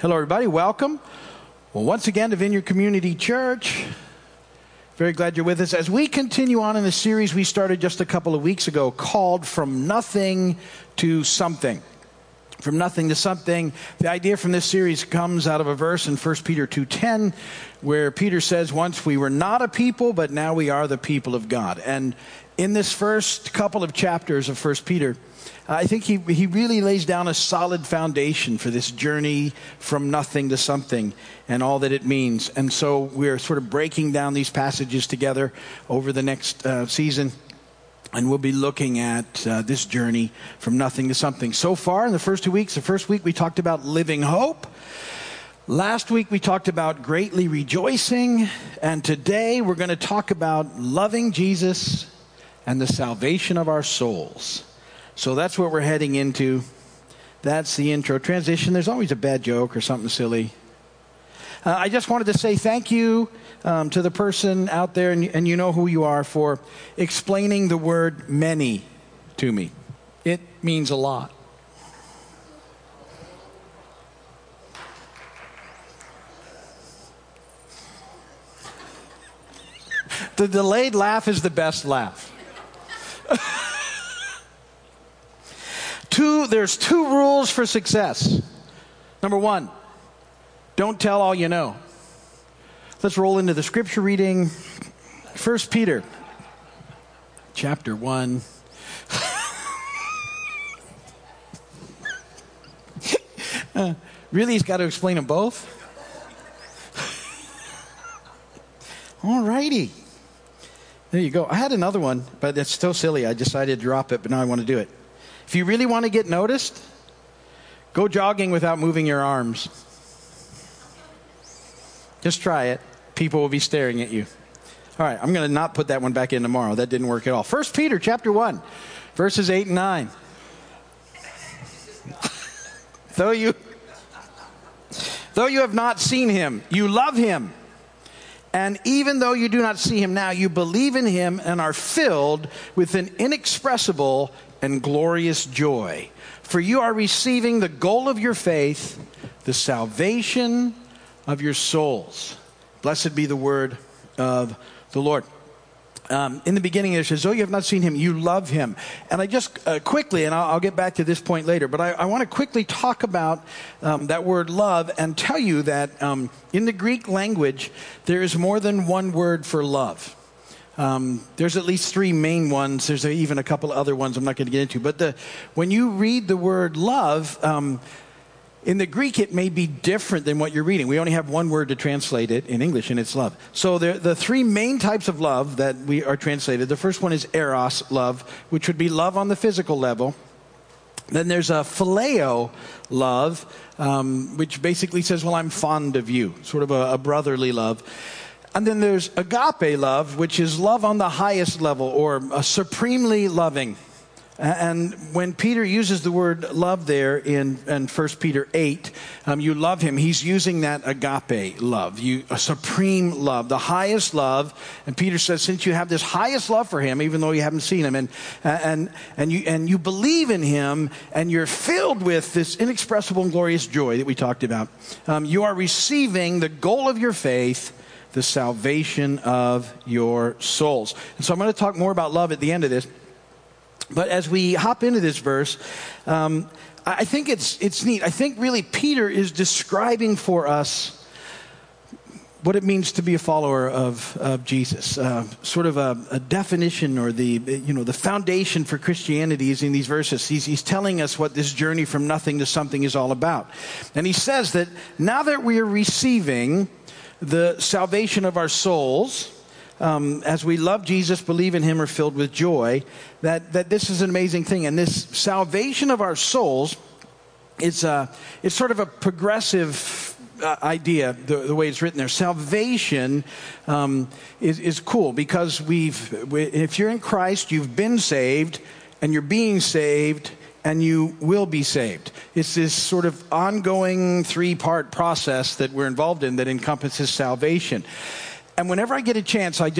Hello, everybody. Welcome. Well, once again to Vineyard Community Church. Very glad you're with us. As we continue on in the series we started just a couple of weeks ago called From Nothing to Something. From nothing to something. The idea from this series comes out of a verse in 1 Peter 2:10 where Peter says, once we were not a people, but now we are the people of God. And in this first couple of chapters of 1 Peter, I think he really lays down a solid foundation for this journey from nothing to something and all that it means. And so we're sort of breaking down these passages together over the next season. And we'll be looking at this journey from nothing to something. So far in the first 2 weeks, the first week we talked about living hope. Last week we talked about greatly rejoicing. And today we're going to talk about loving Jesus and the salvation of our souls. So that's what we're heading into. That's the intro. Transition, there's always a bad joke or something silly. I just wanted to say thank you to the person out there, and you know who you are, for explaining the word many to me. It means a lot. The delayed laugh is the best laugh. There's two rules for success. Number one, don't tell all you know. Let's roll into the scripture reading. 1 Peter chapter 1. Really, he's got to explain them both? All righty. There you go. I had another one, but it's still silly. I decided to drop it, but now I want to do it. If you really want to get noticed, go jogging without moving your arms. Just try it. People will be staring at you. All right, I'm going to not put that one back in tomorrow. That didn't work at all. 1 Peter chapter 1, verses 8 and 9. Though you have not seen him, you love him. And even though you do not see him now, you believe in him and are filled with an inexpressible and glorious joy. For you are receiving the goal of your faith, the salvation of your souls. Blessed be the word of the Lord. In the beginning, it says, though you have not seen him, you love him. And I just quickly, and I'll get back to this point later, but I want to quickly talk about that word love and tell you that in the Greek language, there is more than one word for love. There's at least three main ones. There's even a couple other ones I'm not going to get into. But when you read the word love, in the Greek, it may be different than what you're reading. We only have one word to translate it in English, and it's love. So the three main types of love that we are translated, the first one is eros love, which would be love on the physical level. Then there's a phileo love, which basically says, well, I'm fond of you, sort of a brotherly love. And then there's agape love, which is love on the highest level or a supremely loving. And when Peter uses the word love there in 1 Peter 8, you love him. He's using that agape love, a supreme love, the highest love. And Peter says, since you have this highest love for him, even though you haven't seen him, and you believe in him, and you're filled with this inexpressible and glorious joy that we talked about, you are receiving the goal of your faith, the salvation of your souls. And so I'm going to talk more about love at the end of this. But as we hop into this verse, I think it's neat. I think really Peter is describing for us what it means to be a follower of Jesus. Sort of a definition or the foundation for Christianity is in these verses. He's telling us what this journey from nothing to something is all about. And he says that now that we are receiving the salvation of our souls, as we love Jesus, believe in him, are filled with joy, that this is an amazing thing. And this salvation of our souls is sort of a progressive idea, the way it's written there. Salvation is cool because if you're in Christ, you've been saved and you're being saved and you will be saved. It's this sort of ongoing three-part process that we're involved in that encompasses salvation. And whenever I get a chance, I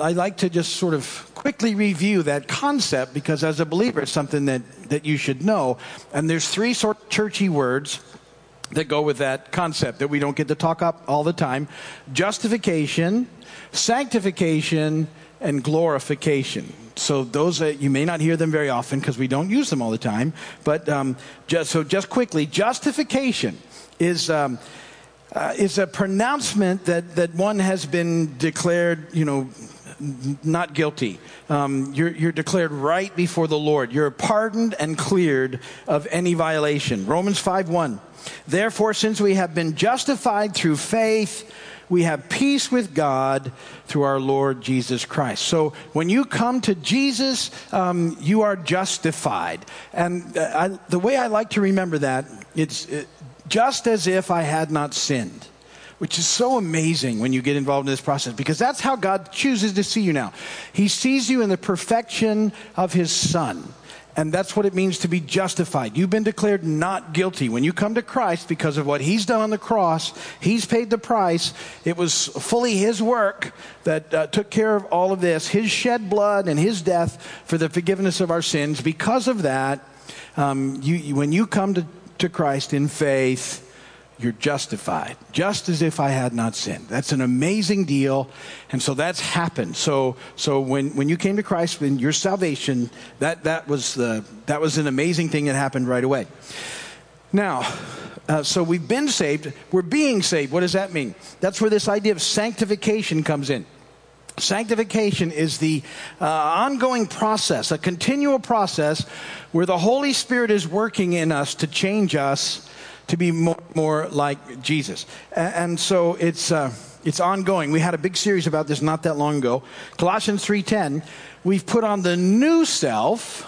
like to just sort of quickly review that concept because as a believer, it's something that you should know. And there's three sort of churchy words that go with that concept that we don't get to talk up all the time: justification, sanctification, and glorification. So those that you may not hear them very often because we don't use them all the time. But just quickly, justification is a pronouncement that one has been declared, not guilty. You're declared right before the Lord. You're pardoned and cleared of any violation. Romans 5:1. Therefore, since we have been justified through faith, we have peace with God through our Lord Jesus Christ. So when you come to Jesus, you are justified. And the way I like to remember that, it's just as if I had not sinned, which is so amazing when you get involved in this process, because that's how God chooses to see you now. He sees you in the perfection of his Son. And that's what it means to be justified. You've been declared not guilty. When you come to Christ, because of what he's done on the cross, he's paid the price. It was fully his work that took care of all of this, his shed blood and his death for the forgiveness of our sins. Because of that, when you come to Christ in faith, you're justified, just as if I had not sinned. That's an amazing deal, and so that's happened. So when you came to Christ in your salvation, that was an amazing thing that happened right away. Now, so we've been saved. We're being saved. What does that mean? That's where this idea of sanctification comes in. Sanctification is the ongoing process, a continual process where the Holy Spirit is working in us to change us to be more like Jesus. And so it's ongoing. We had a big series about this not that long ago. Colossians 3:10, we've put on the new self,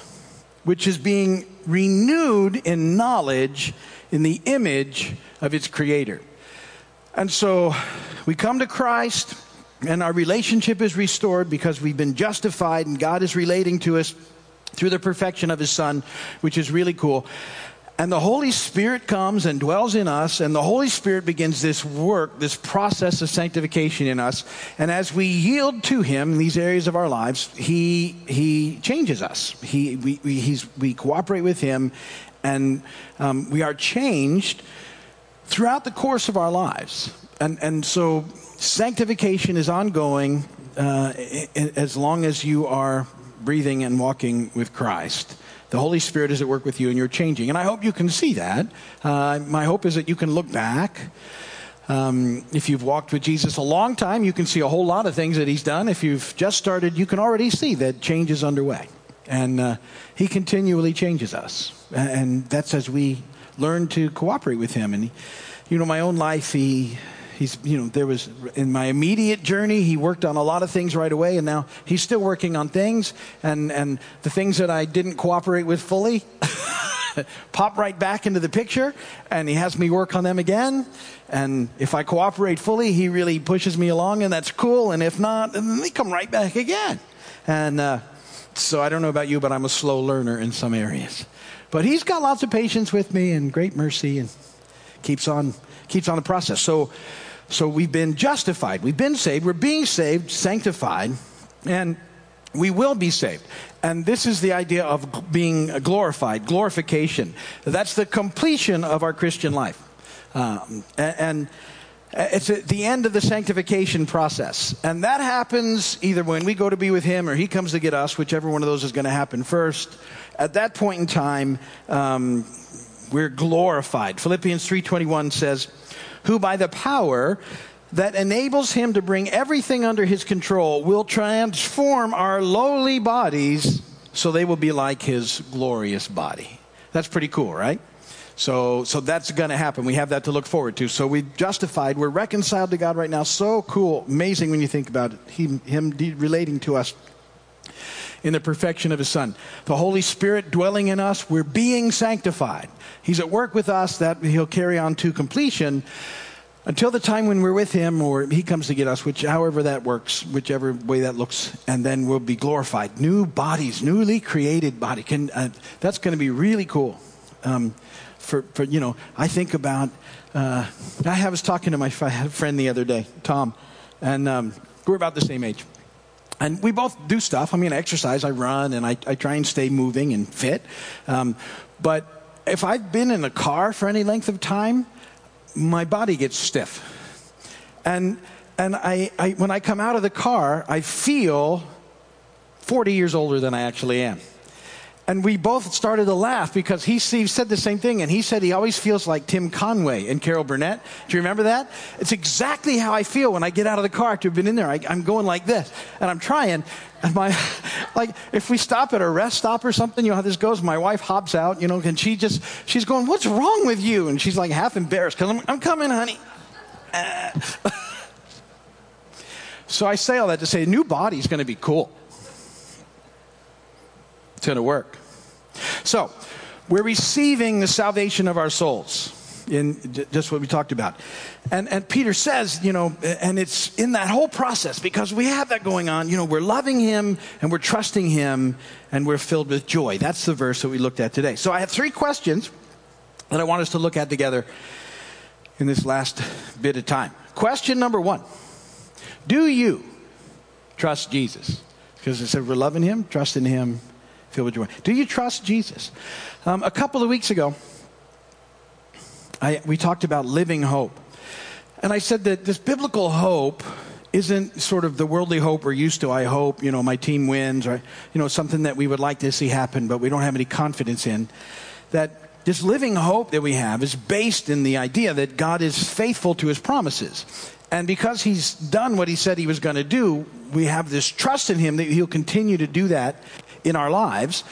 which is being renewed in knowledge in the image of its creator. And so we come to Christ, and our relationship is restored because we've been justified, and God is relating to us through the perfection of his Son, which is really cool. And the Holy Spirit comes and dwells in us, and the Holy Spirit begins this work, this process of sanctification in us. And as we yield to him in these areas of our lives, he changes us. We cooperate with him, and we are changed throughout the course of our lives. And so sanctification is ongoing as long as you are breathing and walking with Christ. The Holy Spirit is at work with you, and you're changing. And I hope you can see that. My hope is that you can look back. If you've walked with Jesus a long time, you can see a whole lot of things that he's done. If you've just started, you can already see that change is underway. And he continually changes us. And that's as we learn to cooperate with him. And, my own life, there was, in my immediate journey, he worked on a lot of things right away, and now he's still working on things, and the things that I didn't cooperate with fully pop right back into the picture, and he has me work on them again. And if I cooperate fully, he really pushes me along, and that's cool. And if not, then they come right back again. And so I don't know about you, but I'm a slow learner in some areas. But he's got lots of patience with me and great mercy, and keeps on the process. So we've been justified, we've been saved, we're being saved, sanctified, and we will be saved. And this is the idea of being glorified, glorification. That's the completion of our Christian life. And it's at the end of the sanctification process. And that happens either when we go to be with him or he comes to get us, whichever one of those is going to happen first. At that point in time, we're glorified. Philippians 3:21 says, who by the power that enables him to bring everything under his control will transform our lowly bodies so they will be like his glorious body. That's pretty cool, right? So that's going to happen. We have that to look forward to. So we're justified. We're reconciled to God right now. So cool. Amazing when you think about it. Him relating to us in the perfection of his Son. The Holy Spirit dwelling in us, we're being sanctified. He's at work with us, that he'll carry on to completion until the time when we're with him or he comes to get us, whichever way that looks, and then we'll be glorified. New bodies, newly created body. That's going to be really cool. I think about, I was talking to my friend the other day, Tom, and we're about the same age. And we both do stuff. I exercise, I run, and I try and stay moving and fit. But if I've been in a car for any length of time, my body gets stiff. And I when I come out of the car, I feel 40 years older than I actually am. And we both started to laugh because he said the same thing, and he said he always feels like Tim Conway and Carol Burnett. Do you remember that? It's exactly how I feel when I get out of the car after I've been in there. I'm going like this, and I'm trying. And if we stop at a rest stop or something, you know how this goes, my wife hops out, and she's going, "What's wrong with you?" And she's like half embarrassed because I'm coming, honey. So I say all that to say a new body's going to be cool. It's going to work. So we're receiving the salvation of our souls in just what we talked about. And Peter says, and it's in that whole process because we have that going on. We're loving him and we're trusting him and we're filled with joy. That's the verse that we looked at today. So I have three questions that I want us to look at together in this last bit of time. Question number one, do you trust Jesus? Because it said we're loving him, trusting him, filled with joy. Do you trust Jesus? A couple of weeks ago, we talked about living hope. And I said that this biblical hope isn't sort of the worldly hope we're used to. I hope, my team wins, or, something that we would like to see happen, but we don't have any confidence in. That this living hope that we have is based in the idea that God is faithful to his promises. And because he's done what he said he was going to do, we have this trust in him that he'll continue to do that in our lives.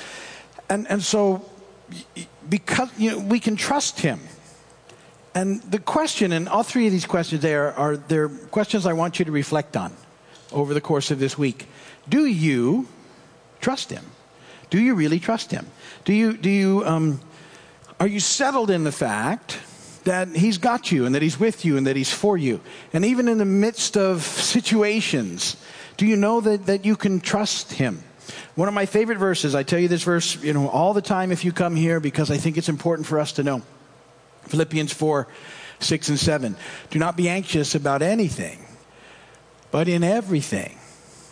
And so because we can trust him. And the question, and all three of these questions are questions I want you to reflect on over the course of this week. Do you trust him? Do you really trust him? Are you settled in the fact that he's got you and that he's with you and that he's for you? And even in the midst of situations, do you know that you can trust him? One of my favorite verses, I tell you this verse, all the time if you come here because I think it's important for us to know. Philippians 4:6-7. Do not be anxious about anything, but in everything,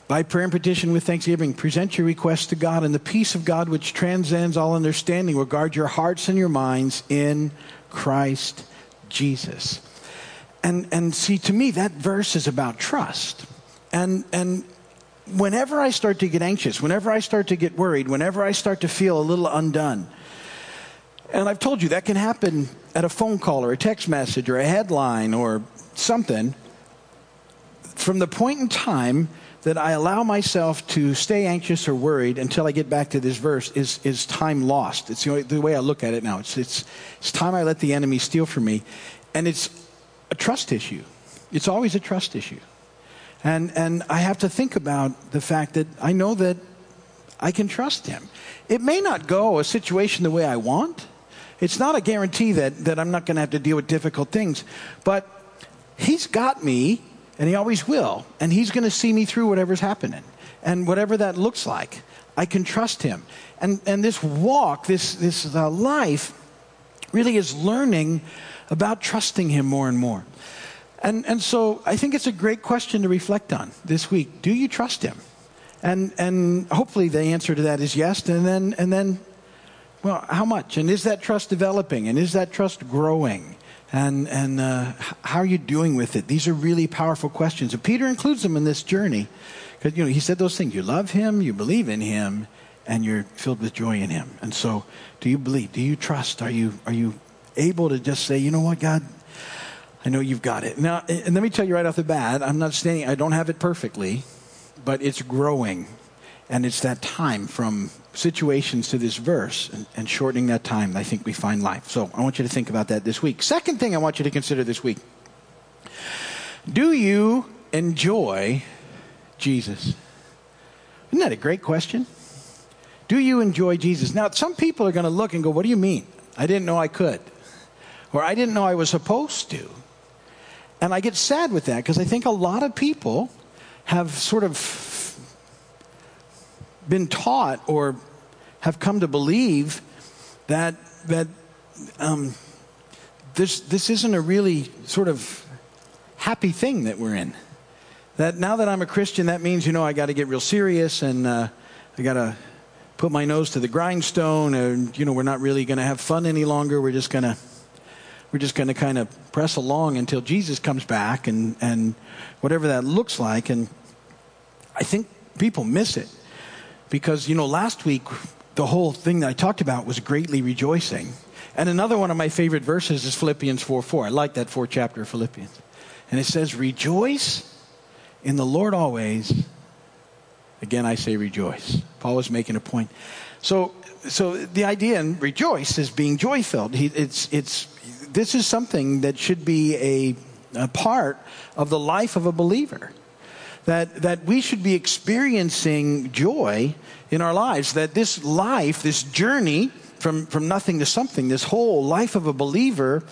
by prayer and petition with thanksgiving, present your requests to God, and the peace of God which transcends all understanding will guard your hearts and your minds in Christ Jesus. And see, to me, that verse is about trust. And whenever I start to get anxious, whenever I start to get worried, whenever I start to feel a little undone, and I've told you that can happen at a phone call or a text message or a headline or something, from the point in time that I allow myself to stay anxious or worried until I get back to this verse is time lost. It's the way I look at it now. It's time I let the enemy steal from me. And it's a trust issue. It's always a trust issue. And I have to think about the fact that I know that I can trust him. It may not go a situation the way I want. It's not a guarantee that I'm not going to have to deal with difficult things. But he's got me, and he always will. And he's going to see me through whatever's happening. And whatever that looks like, I can trust him. And this walk, this life, really is learning about trusting him more and more. And so I think it's a great question to reflect on this week. Do you trust him? And hopefully the answer to that is yes. And then, well, how much? And is that trust developing? And is that trust growing? And how are you doing with it? These are really powerful questions. And Peter includes them in this journey. Because, he said those things. You love him, you believe in him, and you're filled with joy in him. And so do you believe? Do you trust? Are you able to just say, you know what, God? I know you've got it. Now, and let me tell you right off the bat, I don't have it perfectly, but it's growing. And it's that time from situations to this verse and shortening that time, I think we find life. So I want you to think about that this week. Second thing I want you to consider this week. Do you enjoy Jesus? Isn't that a great question? Do you enjoy Jesus? Now, some people are going to look and go, what do you mean? I didn't know I could. Or I didn't know I was supposed to. And I get sad with that because I think a lot of people have sort of been taught or have come to believe that this isn't a really sort of happy thing that we're in. That now that I'm a Christian, that means I got to get real serious and I got to put my nose to the grindstone, and we're not really going to have fun any longer. We're just going to kind of press along until Jesus comes back, and whatever that looks like. And I think people miss it because, last week, the whole thing that I talked about was greatly rejoicing. And another one of my favorite verses is Philippians 4:4. I like that 4-chapter of Philippians. And it says, rejoice in the Lord always. Again, I say rejoice. Paul was making a point. So the idea in rejoice is being joy-filled. This is something that should be a part of the life of a believer. That we should be experiencing joy in our lives. That this life, this journey from nothing to something, this whole life of a believer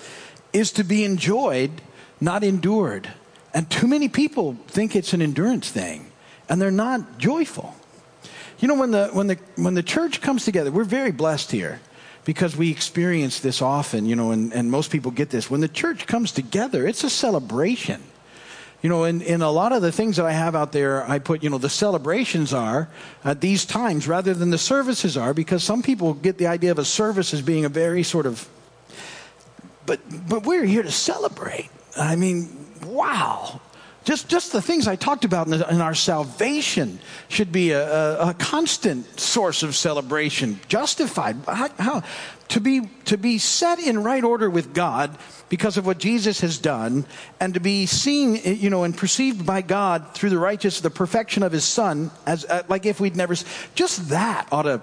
is to be enjoyed, not endured. And too many people think it's an endurance thing, and they're not joyful. When the church comes together, we're very blessed here, because we experience this often, and most people get this. When the church comes together, it's a celebration. In a lot of the things that I have out there, I put, the celebrations are at these times rather than the services are, because some people get the idea of a service as being a very sort of, but we're here to celebrate. I mean, wow. Just the things I talked about in our salvation should be a constant source of celebration. Justified, how to be set in right order with God because of what Jesus has done, and to be seen, and perceived by God through the perfection of His Son, as like if we'd never. Just that ought to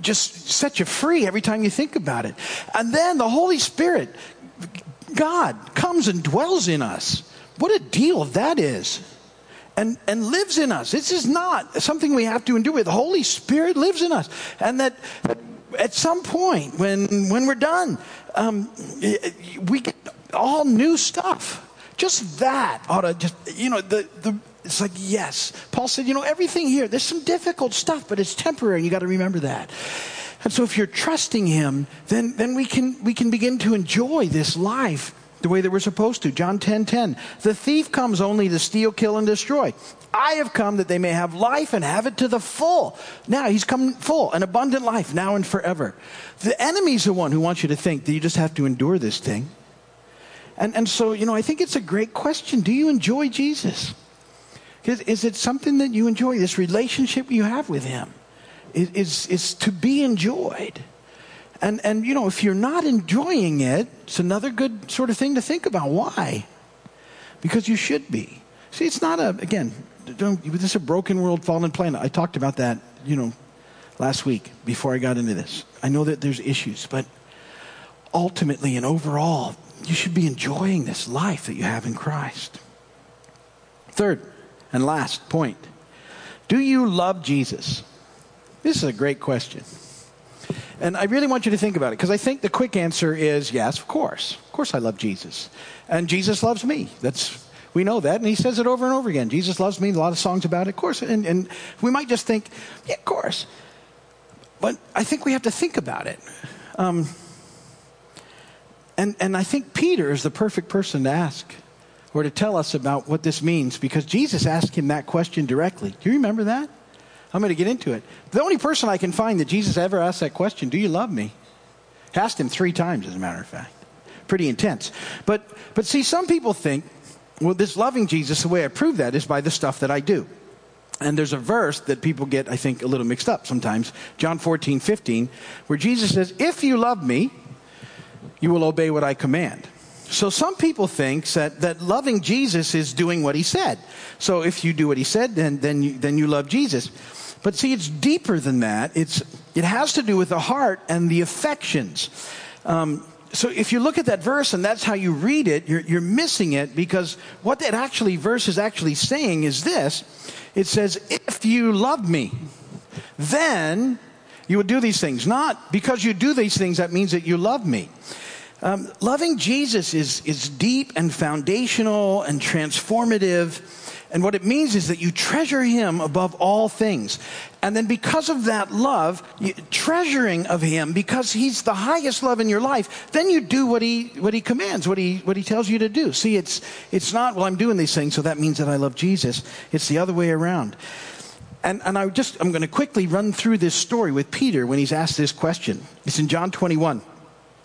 just set you free every time you think about it. And then the Holy Spirit, God, comes and dwells in us. What a deal that is, and lives in us. This is not something we have to endure with. The Holy Spirit lives in us, and that at some point when we're done, we get all new stuff. Just that ought to just, it's like, yes. Paul said, everything here, there's some difficult stuff, but it's temporary. You got to remember that. And so if you're trusting Him, then we can begin to enjoy this life the way that we're supposed to. John 10:10. The thief comes only to steal, kill, and destroy. I have come that they may have life and have it to the full. Now He's come full, an abundant life, now and forever. The enemy's the one who wants you to think that you just have to endure this thing. And so, I think it's a great question. Do you enjoy Jesus? Is it something that you enjoy? This relationship you have with Him is to be enjoyed. And if you're not enjoying it, it's another good sort of thing to think about. Why? Because you should be. See, it's not this is a broken world, fallen planet. I talked about that, last week before I got into this. I know that there's issues, but ultimately and overall, you should be enjoying this life that you have in Christ. Third and last point, do you love Jesus? This is a great question. And I really want you to think about it, because I think the quick answer is yes, of course. Of course I love Jesus. And Jesus loves me. We know that, and He says it over and over again. Jesus loves me, a lot of songs about it, of course. And we might just think, yeah, of course. But I think we have to think about it. And I think Peter is the perfect person to ask or to tell us about what this means, because Jesus asked him that question directly. Do you remember that? I'm going to get into it. The only person I can find that Jesus ever asked that question, do you love me? Asked Him 3 times, as a matter of fact. Pretty intense. But see, some people think, well, this loving Jesus, the way I prove that is by the stuff that I do. And there's a verse that people get, I think, a little mixed up sometimes, John 14:15, where Jesus says, if you love me, you will obey what I command. So some people think that loving Jesus is doing what He said. So if you do what He said, then you love Jesus. But see, it's deeper than that. It has to do with the heart and the affections. So if you look at that verse and that's how you read it, you're missing it, because what that verse is actually saying is this. It says, if you love me, then you would do these things. Not because you do these things, that means that you love me. Loving Jesus is deep and foundational and transformative, and what it means is that you treasure Him above all things. And then because of that love, treasuring of Him, because He's the highest love in your life, then you do what He commands, what He tells you to do. See, it's not, well, I'm doing these things, so that means that I love Jesus. It's the other way around. And I'm going to quickly run through this story with Peter when he's asked this question. It's in John 21.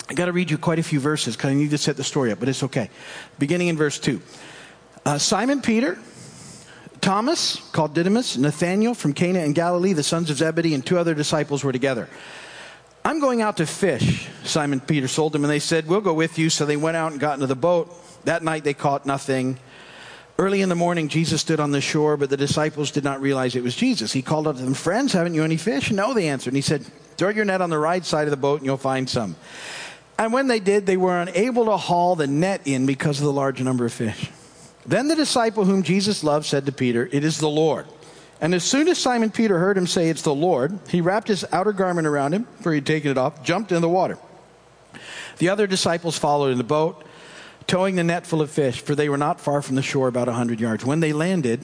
I got to read you quite a few verses because I need to set the story up, but it's okay. Beginning in verse 2. Simon Peter, Thomas, called Didymus, Nathanael from Cana in Galilee, the sons of Zebedee, and two other disciples were together. "I'm going out to fish," Simon Peter told them, and they said, "We'll go with you." So they went out and got into the boat. That night they caught nothing. Early in the morning, Jesus stood on the shore, but the disciples did not realize it was Jesus. He called out to them, "Friends, haven't you any fish?" "No," they answered. And he said, "Throw your net on the right side of the boat and you'll find some." And when they did, they were unable to haul the net in because of the large number of fish. Then the disciple whom Jesus loved said to Peter, "It is the Lord." And as soon as Simon Peter heard him say, "It's the Lord," he wrapped his outer garment around him, for he had taken it off, jumped in the water. The other disciples followed in the boat, towing the net full of fish, for they were not far from the shore, about 100 yards. When they landed,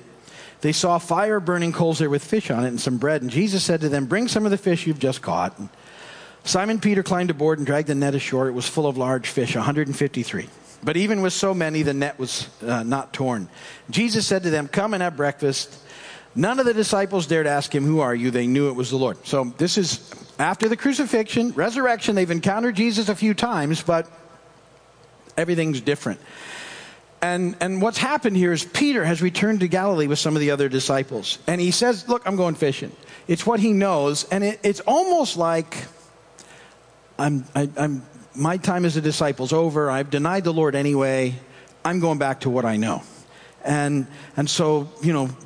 they saw fire burning coals there with fish on it and some bread. And Jesus said to them, "Bring some of the fish you've just caught." And Simon Peter climbed aboard and dragged the net ashore. It was full of large fish, 153. But even with so many, the net was not torn. Jesus said to them, "Come and have breakfast." None of the disciples dared ask him, "Who are you?" They knew it was the Lord. So this is after the crucifixion, resurrection. They've encountered Jesus a few times, but everything's different. And what's happened here is Peter has returned to Galilee with some of the other disciples. And he says, "Look, I'm going fishing." It's what he knows. And it's almost like my time as a disciple's over. I've denied the Lord anyway. I'm going back to what I know. And so,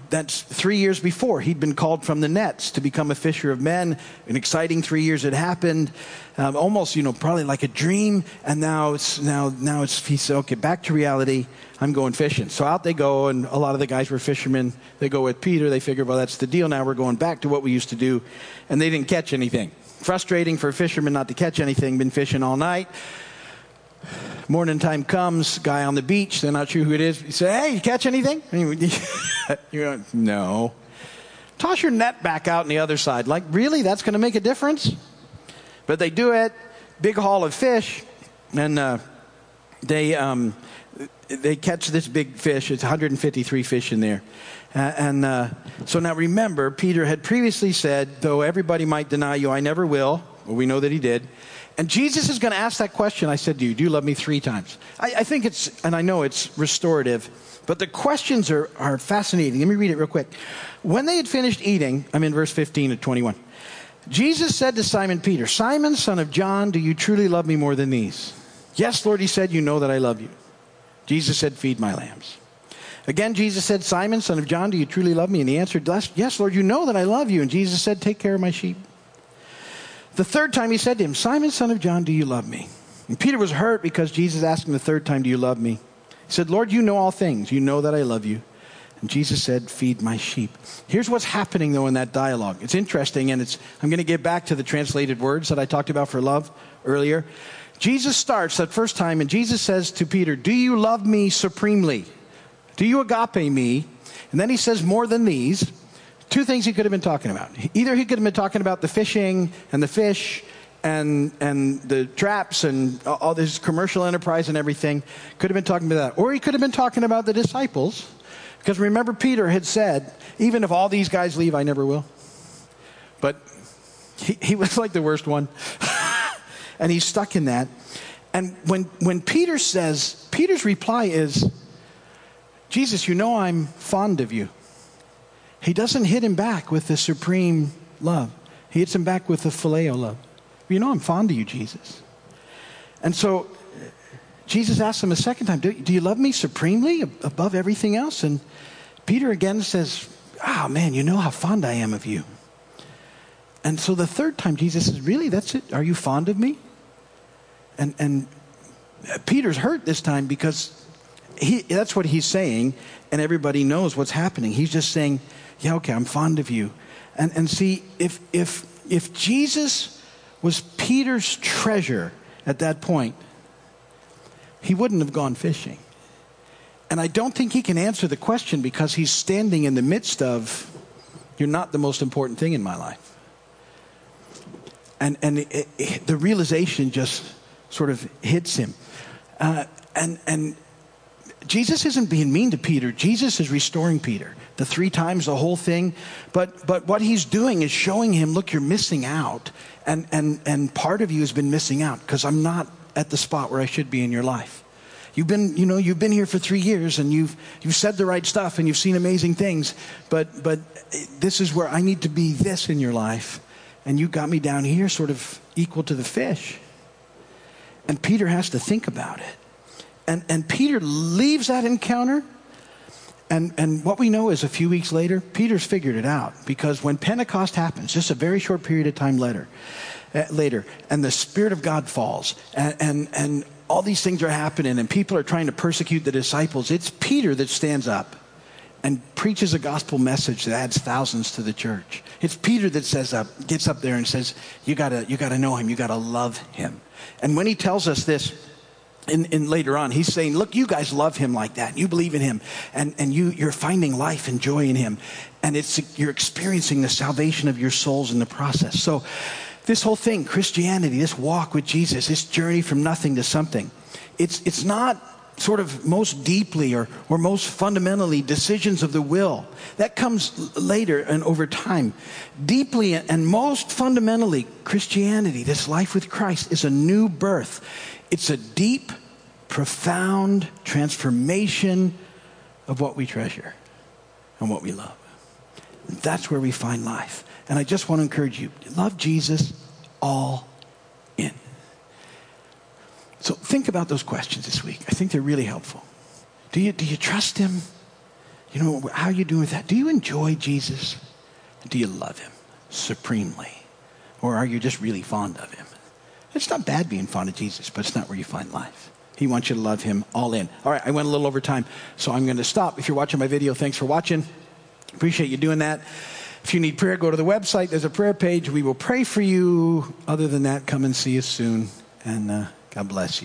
that's 3 years before. He'd been called from the nets to become a fisher of men. An exciting 3 years had happened, almost, probably like a dream. And now he said, "Okay, back to reality. I'm going fishing." So out they go, and a lot of the guys were fishermen. They go with Peter. They figure, well, that's the deal. Now we're going back to what we used to do. And they didn't catch anything. Frustrating for a fisherman not to catch anything. Been fishing all night. Morning time comes, guy on the beach, they're not sure who it is. You say, "Hey, you catch anything?" You're like, "No." Toss your net back out on the other side. Like, really? That's going to make a difference? But they do it. Big haul of fish. And they catch this big fish. It's 153 fish in there. So now remember, Peter had previously said, "Though everybody might deny you, I never will." Well, we know that he did. And Jesus is going to ask that question. I said to you, "Do you love me three times?" I think it's, and I know it's restorative, but the questions are fascinating. Let me read it real quick. When they had finished eating, I'm in verse 15 to 21. Jesus said to Simon Peter, "Simon, son of John, do you truly love me more than these?" "Yes, Lord," he said, "you know that I love you." Jesus said, "Feed my lambs." Again, Jesus said, "Simon, son of John, do you truly love me?" And he answered, "Yes, Lord, you know that I love you." And Jesus said, "Take care of my sheep." The third time he said to him, "Simon, son of John, do you love me?" And Peter was hurt because Jesus asked him the third time, "Do you love me?" He said, "Lord, you know all things. You know that I love you." And Jesus said, "Feed my sheep." Here's what's happening, though, in that dialogue. It's interesting, and I'm going to get back to the translated words that I talked about for love earlier. Jesus starts that first time, and Jesus says to Peter, "Do you love me supremely? Do you agape me?" And then he says, "More than these." Two things he could have been talking about. Either he could have been talking about the fishing and the fish and the traps and all this commercial enterprise and everything. Could have been talking about that. Or he could have been talking about the disciples. Because remember, Peter had said, "Even if all these guys leave, I never will." But he was like the worst one. And he's stuck in that. And when Peter says, Peter's reply is, "Jesus, you know I'm fond of you." He doesn't hit him back with the supreme love. He hits him back with the phileo love. "You know I'm fond of you, Jesus." And so Jesus asks him a second time, do you love me supremely above everything else? And Peter again says, "Oh, man, you know how fond I am of you." And so the third time Jesus says, "Really, that's it? Are you fond of me?" And Peter's hurt this time because that's what he's saying, and everybody knows what's happening. He's just saying, "Yeah, okay, I'm fond of you." And see, if Jesus was Peter's treasure at that point, he wouldn't have gone fishing. And I don't think he can answer the question because he's standing in the midst of, "You're not the most important thing in my life." And the realization just sort of hits him. And Jesus isn't being mean to Peter. Jesus is restoring Peter. The three times, the whole thing. But what he's doing is showing him, look, you're missing out. And part of you has been missing out because I'm not at the spot where I should be in your life. You've been here for 3 years and you've said the right stuff and you've seen amazing things, but this is where I need to be this in your life. And you got me down here sort of equal to the fish. And Peter has to think about it. And Peter leaves that encounter. And what we know is a few weeks later, Peter's figured it out. Because when Pentecost happens, just a very short period of time later, and the Spirit of God falls, and all these things are happening, and people are trying to persecute the disciples, it's Peter that stands up and preaches a gospel message that adds thousands to the church. It's Peter that gets up there and says, you gotta know him, you gotta love him. And when he tells us this, and later on, he's saying, look, you guys love him like that. You believe in him. And you're finding life and joy in him. And you're experiencing the salvation of your souls in the process. So this whole thing, Christianity, this walk with Jesus, this journey from nothing to something, it's not sort of most deeply or most fundamentally decisions of the will. That comes later and over time. Deeply and most fundamentally, Christianity, this life with Christ, is a new birth. It's a deep, profound transformation of what we treasure and what we love. That's where we find life. And I just want to encourage you, love Jesus all in. So think about those questions this week. I think they're really helpful. Do you trust him? You know, how are you doing with that? Do you enjoy Jesus? Do you love him supremely? Or are you just really fond of him? It's not bad being fond of Jesus, but it's not where you find life. He wants you to love him all in. All right, I went a little over time, so I'm going to stop. If you're watching my video, thanks for watching. Appreciate you doing that. If you need prayer, go to the website. There's a prayer page. We will pray for you. Other than that, come and see us soon, and God bless you.